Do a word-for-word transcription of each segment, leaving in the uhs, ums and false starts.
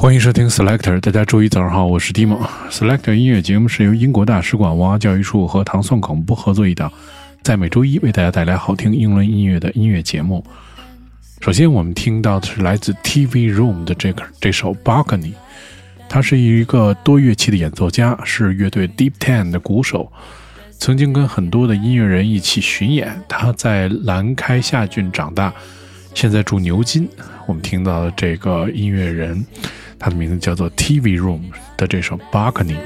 欢迎收听 Selector， 大家周一早上好，我是 Dimo。 Selector 音乐节目是由英国大使馆文化教育处和唐宋广播合作一档，在每周一为大家带来好听英伦音乐的音乐节目。首先我们听到的是来自 T V Room 的这个这首 Balcony， 他是一个多乐器的演奏家，是乐队 Deep Tan 的鼓手，曾经跟很多的音乐人一起巡演。他在兰开夏郡长大，现在住牛津。我们听到的这个音乐人，他的名字叫做 T V Room 的这首 Balcony。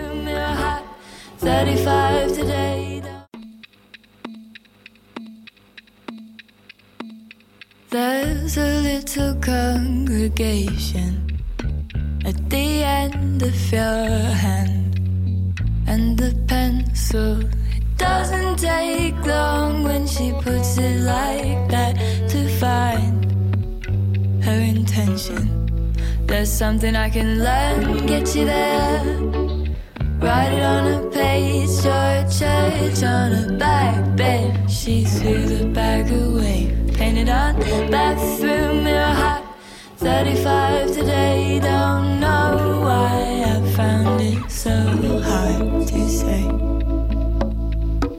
There's a little congregation at the end of your hand and the pencil. It doesn't take long when she puts it like that to find her intention.There's something I can learn, get you there. Write it on a page or a church on a back bed. She threw the bag away, painted on bathroom mirror hot. thirty-five today, don't know why I found it so hard to say.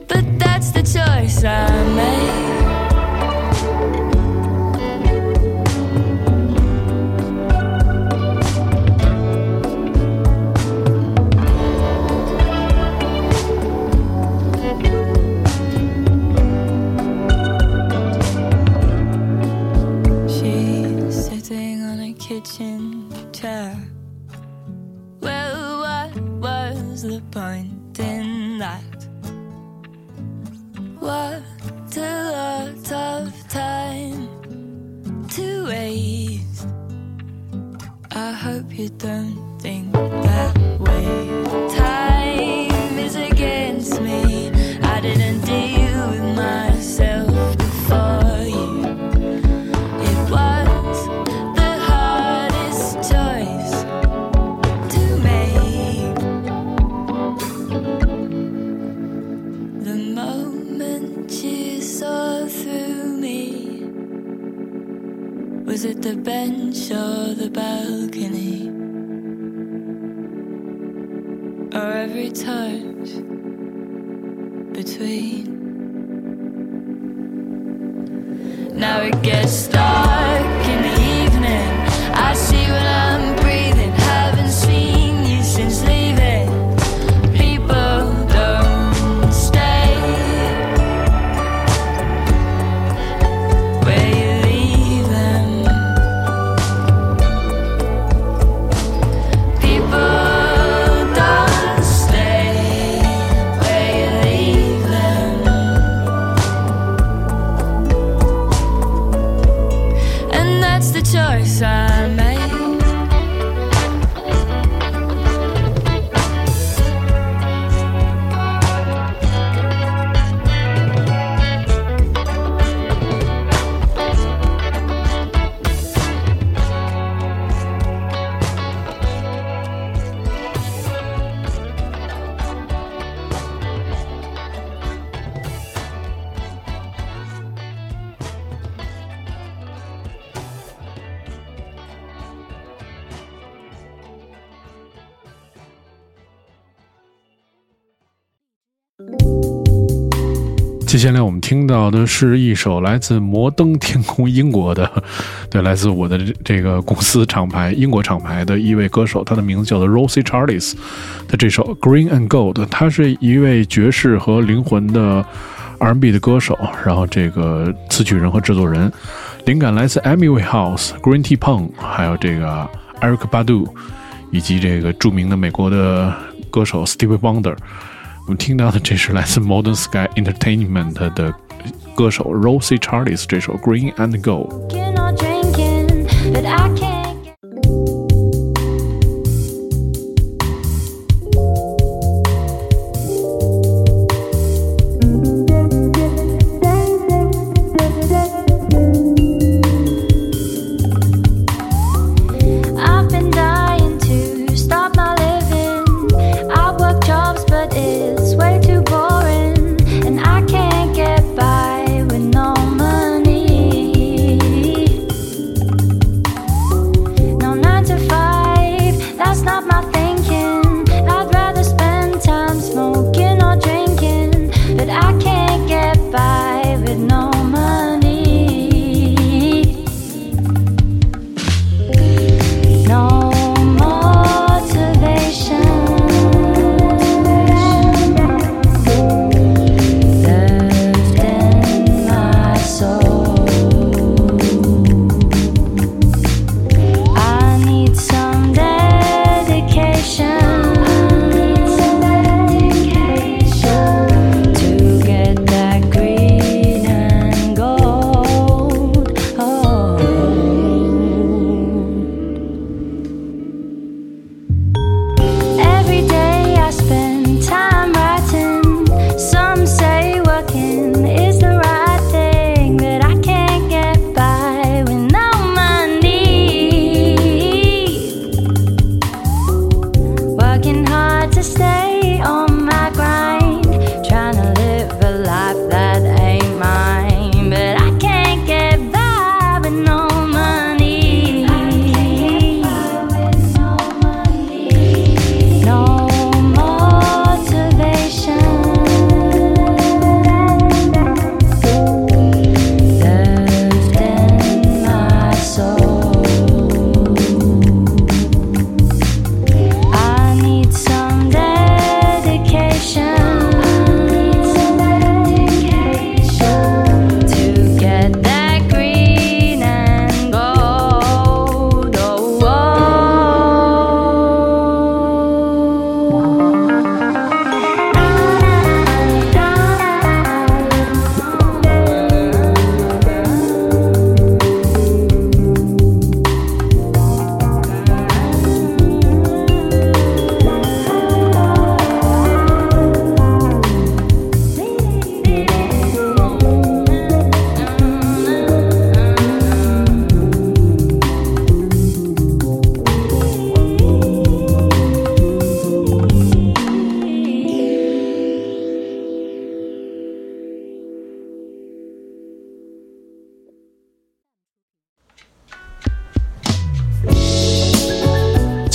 But that's the choice I made.Kitchen chair. Well, what was the point in that? What a lot of time to waste. I hope you don't think that way. Time is against me. I didn't deal with myself before you.Was it the bench or the balcony? Or every touch between? Now it gets dark in the evening. I see what I'm breathing. Haven't seen you since leaving. People don't stay where you接下来我们听到的是一首来自摩登天空英国的，对，来自我的这个公司厂牌英国厂牌的一位歌手，他的名字叫做 Rosie Charles 的这首 Green and Gold。 他是一位爵士和灵魂的 R and B 的歌手，然后这个词曲人和制作人灵感来自 Amy Winehouse、 Green Tea Pong 还有这个 Eric Badu 以及这个著名的美国的歌手 Stevie Wonder。我们听到的这是来自 Modern Sky Entertainment 的歌手 Rosie Charles 这首 Green and Gold。 I've been dying to stop my living. I work jobs but it's way too boring, and I can't get by with no money.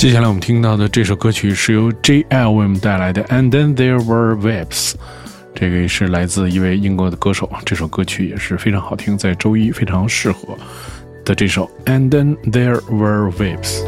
接下来我们听到的这首歌曲是由 J L 带来的 And Then There Were Vibes， 这个也是来自一位英国的歌手，这首歌曲也是非常好听，在周一非常适合的这首 And Then There Were Vibes。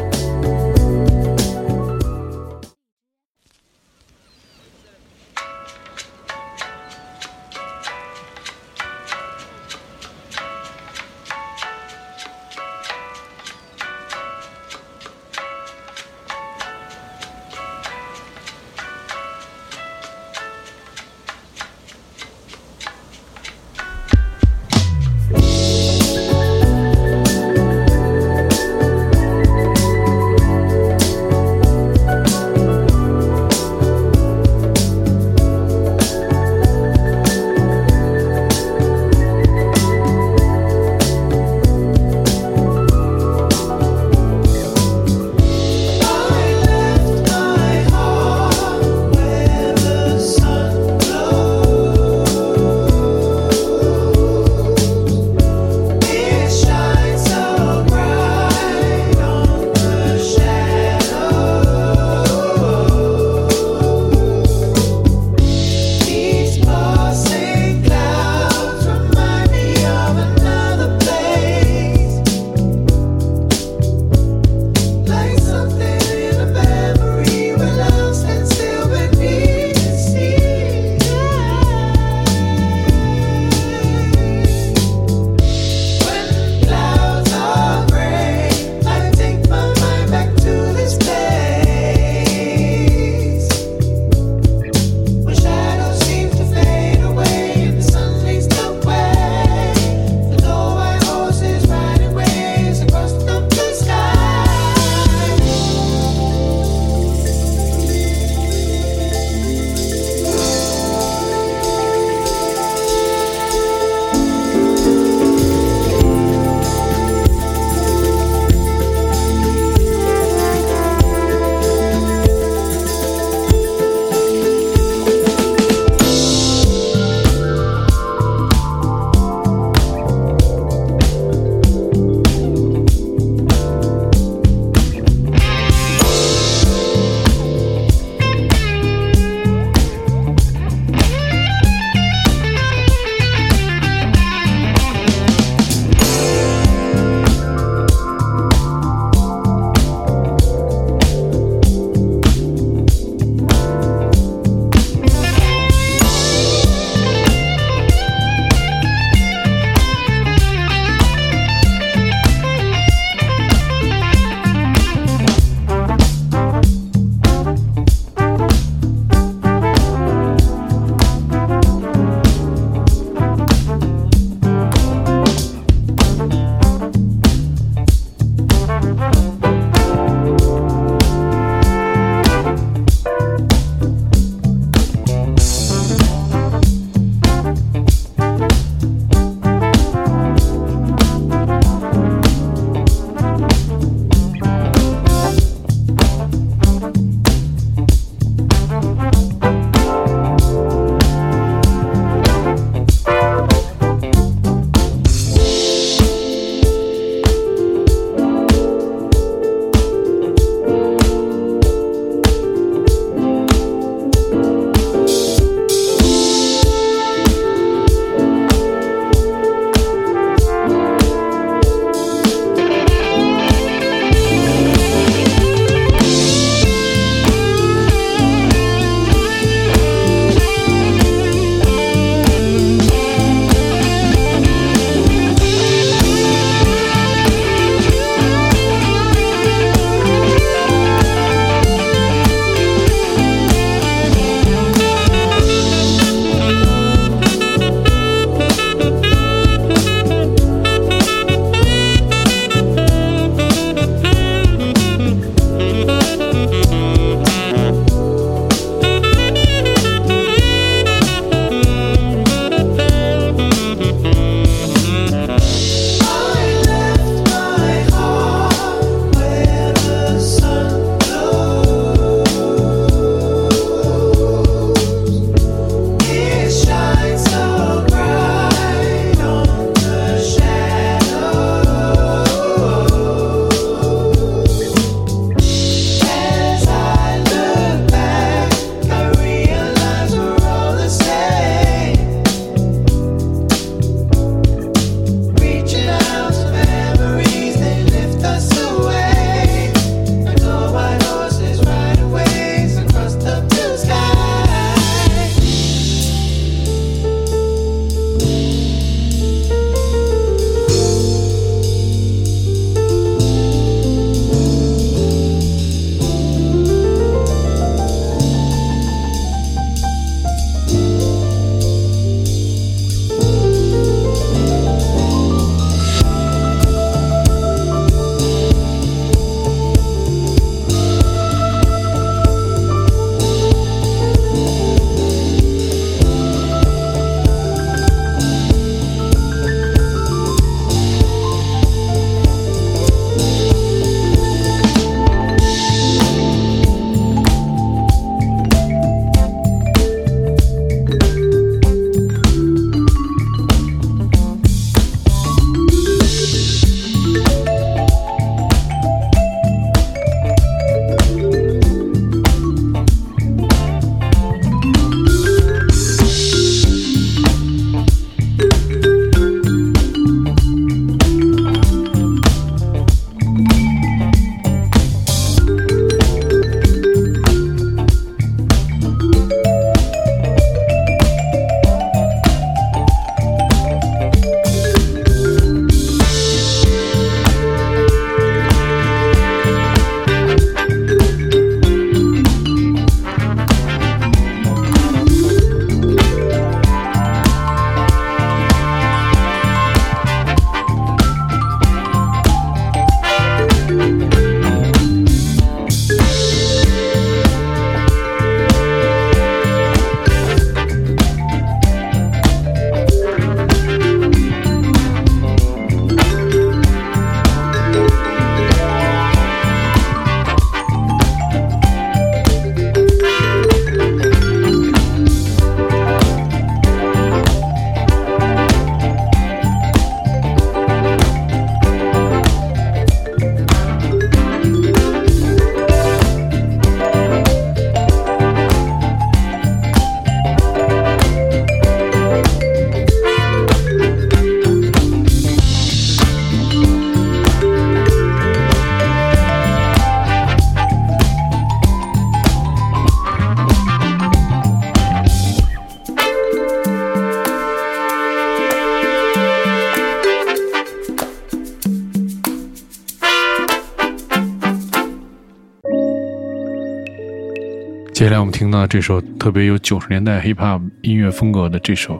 接下来我们听到这首特别有九十年代 hiphop 音乐风格的这首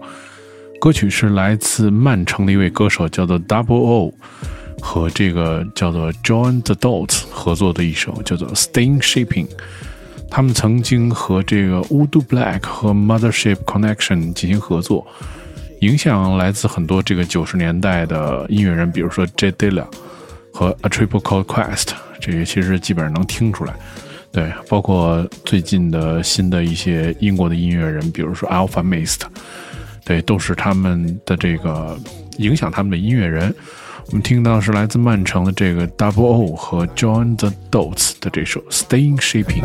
歌曲，是来自曼城的一位歌手叫做 Dubbul O 和这个叫做 Jointhedots 合作的一首叫做 Stay Shippin。 他们曾经和这个 Udu Black 和 Mothership Connection 进行合作，影响来自很多这个九十年代的音乐人，比如说 J Dilla 和 A Triple Cold Quest， 这些其实基本上能听出来。对，包括最近的新的一些英国的音乐人，比如说 Alpha Mist， 对，都是他们的这个影响他们的音乐人。我们听到是来自曼城的这个 Dubbul O 和 Jointhedots 的这首 Stay Shippin。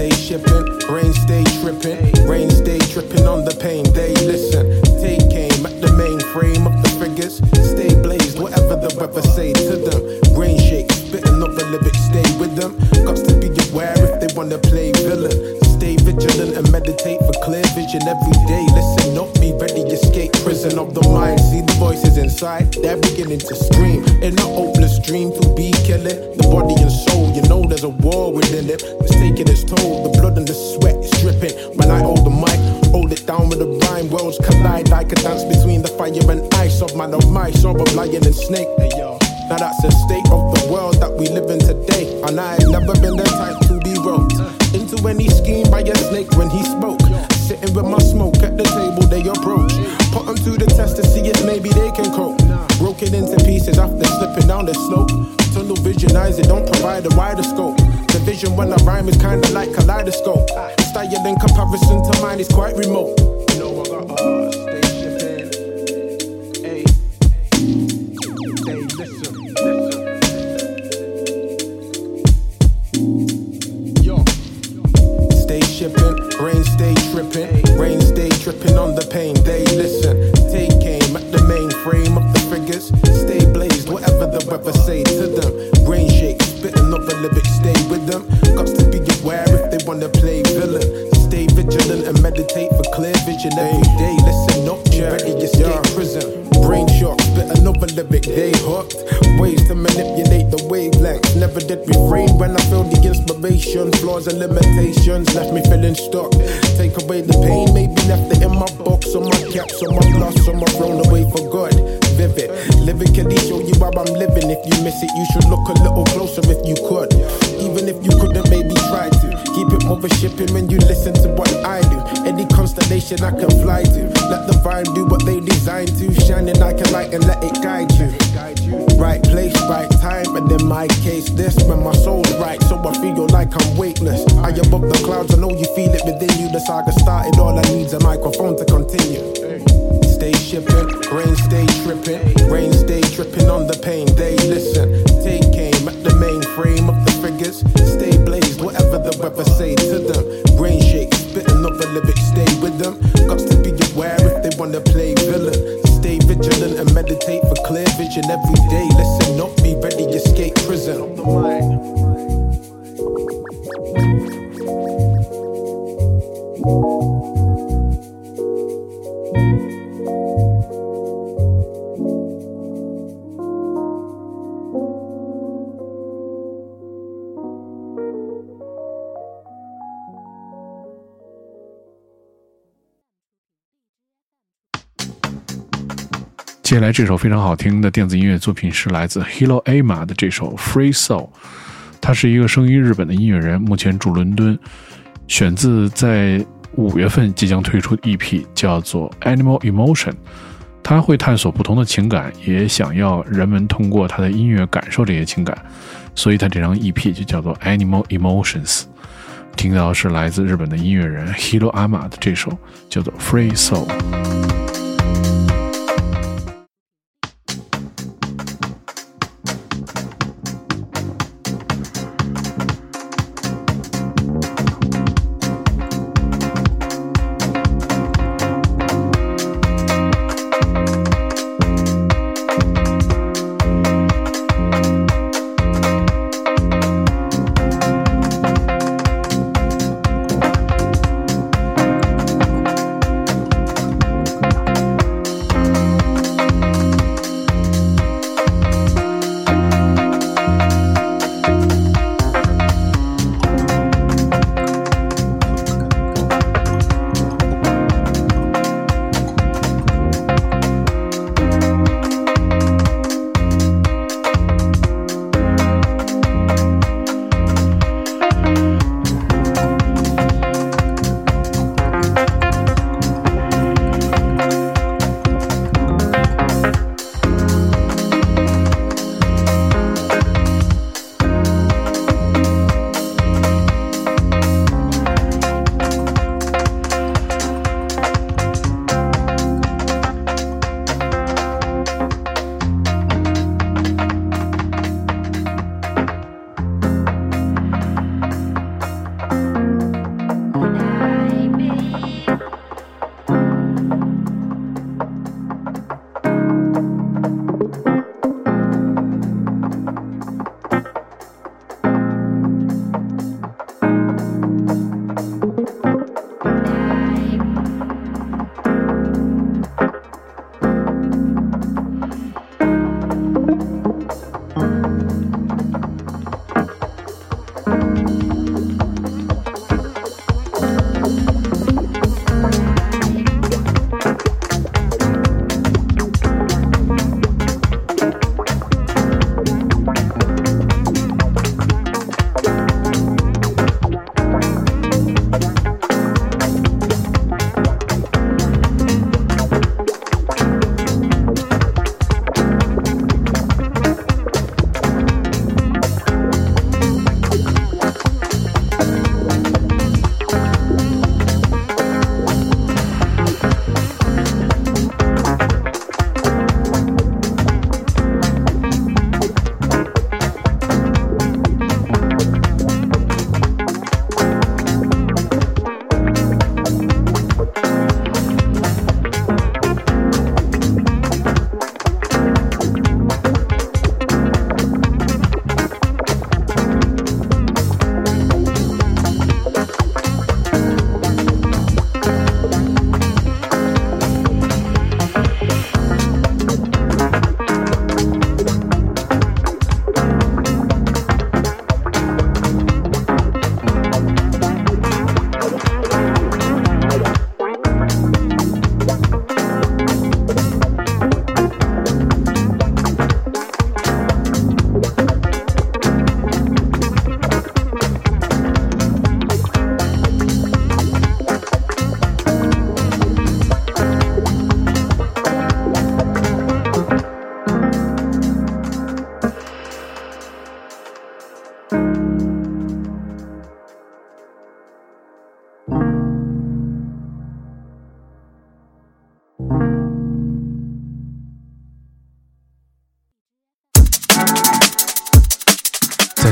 Stay shippin', rain stay trippin', rain stay drippin' on the pain, they listen, take aim at the mainframe of the figures, stay blazed, whatever the weather say to them, rain shake, spittin' off the lyrics, stay with them, gots to be aware if they wanna play villain, stay vigilant and meditate for clear vision every day, listen, not be ready, escape prison of the mind, see the voices inside, they're beginning to scream, in a hopeless dream to be killing, the body and soul, you know there's a war within it, it's taking its toll, the blood and the sweat is dripping, when I hold the mic, hold it down with a rhyme, worlds collide like a dance between the fire and ice, of man of mice, or of lion and snake, hey, yo. Now that's the state of the world that we live in today, and I've never been the type to be roped into any scheme by a snake when he spoke, sitting with my smoke at the table they approach, put them to the test to see if maybe they can cope, broken into pieces after slipping down the slope, tunnel vision eyes that don't provide a wider scope, the vision when I rhyme is kinda like kaleidoscope, style in comparison to mine is quite remote, you know I got a station. Rain stay trippin', rain stay trippin' on the pain, they listen, take aim at the mainframe of the figures, stay blazed, whatever the weather say to them, rain shake, spittin' off the lyrics, stay with them, gots to be aware if they wanna play villain, stay vigilant and meditate for clear vision every day, listen, not ready, escape prison, brain shock, spittin' off the lyric, they hooked, ways to manipulate the wavelengths, never did refrain when I feel the inspiration, flaws and limitations left me feeling stuck, take away the pain, maybe left it in my box, on my caps, on my gloss, on my thrown away for good, vivid, lyrically show you how I'm living, if you miss it you should look a little closer if you could, even if you couldn't maybe try to, keep it mothershipin' when you listen to what I do, any constellation I can fly to, let the vine do what they designed to, shining I can light and let it guide you, right place, right time, and in my case this, when my soul's right, so I feel like I'm weightless, I above the clouds, I know you feel it within you, the saga started, all I need's a microphone to continue, stay shippin', rain stay trippin', rain stay trippin' on the pain, they listen, take aim at the mainframe of the figures, stay blazed, whatever the weather say to them, brain shake, spittin' off the lyrics, stay with them, gots to be aware if they wanna play villain, stay vigilant and meditate for clear vision every day, listen, not be ready, escape prison of the mind.接下来这首非常好听的电子音乐作品是来自 Hilo Ama 的这首 Free Soul， 他是一个生于日本的音乐人，目前住伦敦，选自在五月份即将推出的 E P 叫做 Animal Emotion， 他会探索不同的情感，也想要人们通过他的音乐感受这些情感，所以他这张 E P 就叫做 Animal Emotions。 听到是来自日本的音乐人 Hilo Ama 的这首叫做 Free Soul。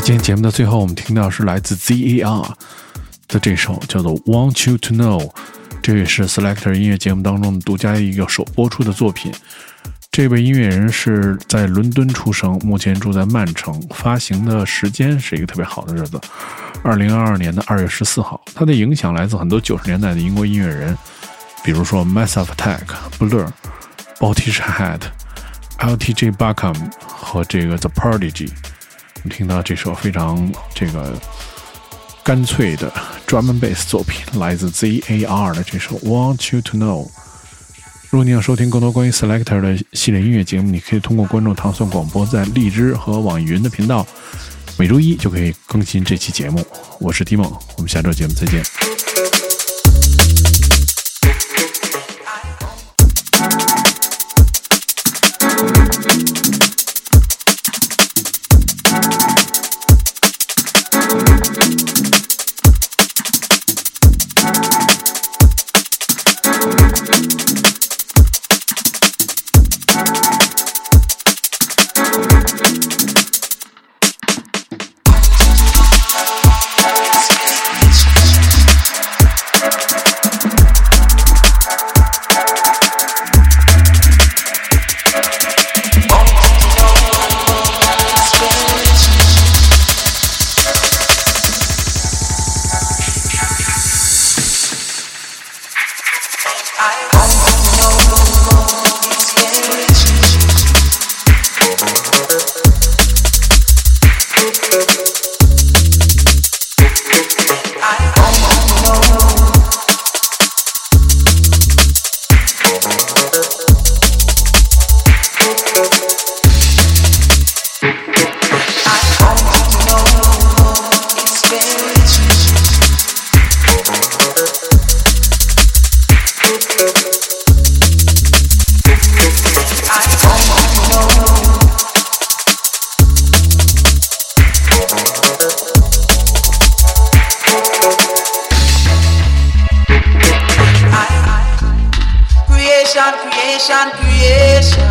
今天节目的最后我们听到是来自 Z A R 的这首叫做 Want You To Know， 这也是 Selector 音乐节目当中独家一个首播出的作品。这位音乐人是在伦敦出生，目前住在曼城，发行的时间是一个特别好的日子，二零二二年的二月十四号。他的影响来自很多九十年代的英国音乐人，比如说 Massive Attack、 Blur、 Portishead、 L T J Bukem 和这个 The Prodigy。 我们听到这首非常这个干脆的 Drum and Bass 作品，来自 Z A R 的这首 Want You To Know。如果你想收听更多关于 Selector 的系列音乐节目，你可以通过关注糖蒜广播在荔枝和网易云的频道，每周一就可以更新这期节目。我是 Dimo， 我们下周节目再见。Creation, creation, creation.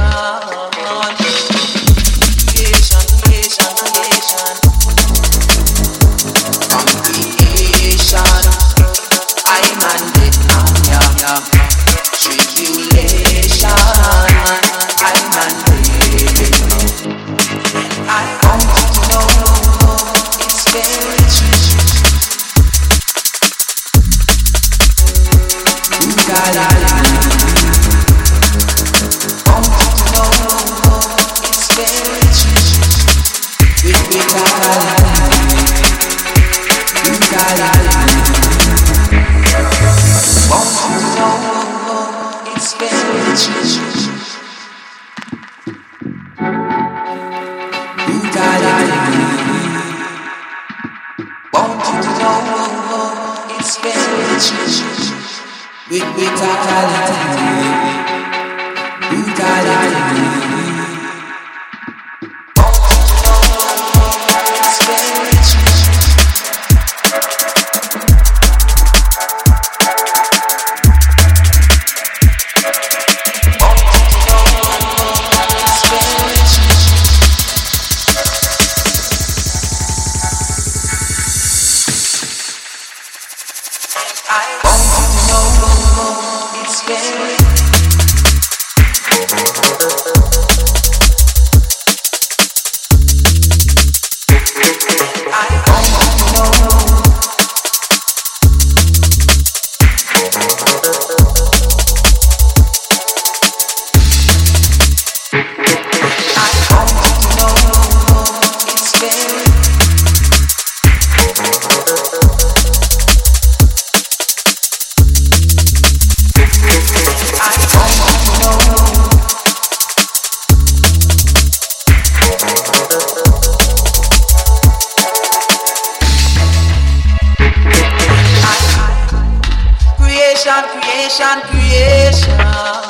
Creation, creation, creation.